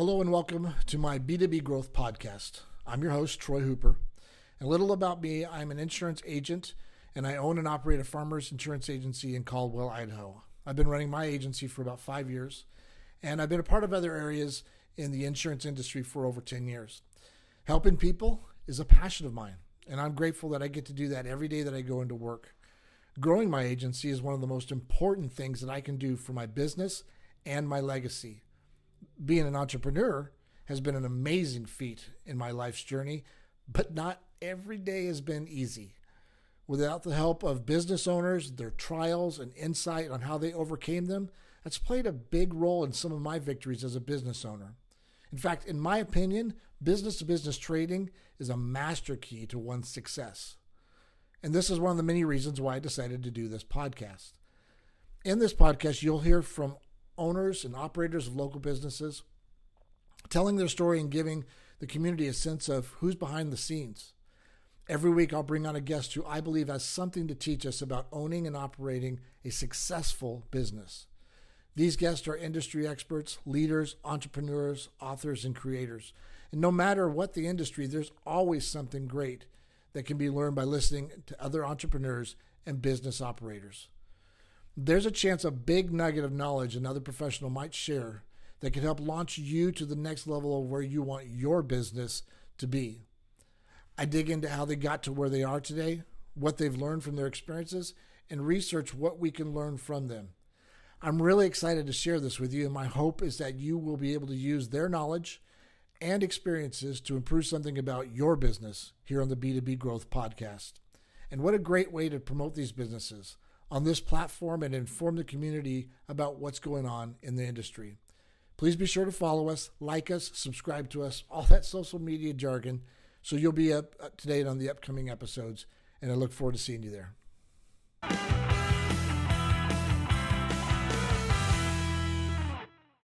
Hello and welcome to my B2B Growth Podcast. I'm your host, Troy Hooper. A little about me, I'm an insurance agent and I own and operate a Farmers Insurance agency in Caldwell, Idaho. I've been running my agency for about 5 years and I've been a part of other areas in the insurance industry for over 10 years. Helping people is a passion of mine and I'm grateful that I get to do that every day that I go into work. Growing my agency is one of the most important things that I can do for my business and my legacy. Being an entrepreneur has been an amazing feat in my life's journey, but not every day has been easy. Without the help of business owners, their trials and insight on how they overcame them, that's played a big role in some of my victories as a business owner. In fact, in my opinion, business-to-business trading is a master key to one's success. And this is one of the many reasons why I decided to do this podcast. In this podcast, you'll hear from owners and operators of local businesses, telling their story and giving the community a sense of who's behind the scenes. Every week I'll bring on a guest who I believe has something to teach us about owning and operating a successful business. These guests are industry experts, leaders, entrepreneurs, authors, and creators. And no matter what the industry, there's always something great that can be learned by listening to other entrepreneurs and business operators. There's a chance a big nugget of knowledge another professional might share that could help launch you to the next level of where you want your business to be. I dig into how they got to where they are today, what they've learned from their experiences, and research what we can learn from them. I'm really excited to share this with you, and my hope is that you will be able to use their knowledge and experiences to improve something about your business here on the B2B Growth Podcast. And what a great way to promote these businesses on this platform and inform the community about what's going on in the industry. Please be sure to follow us, like us, subscribe to us, all that social media jargon, so you'll be up to date on the upcoming episodes, and I look forward to seeing you there.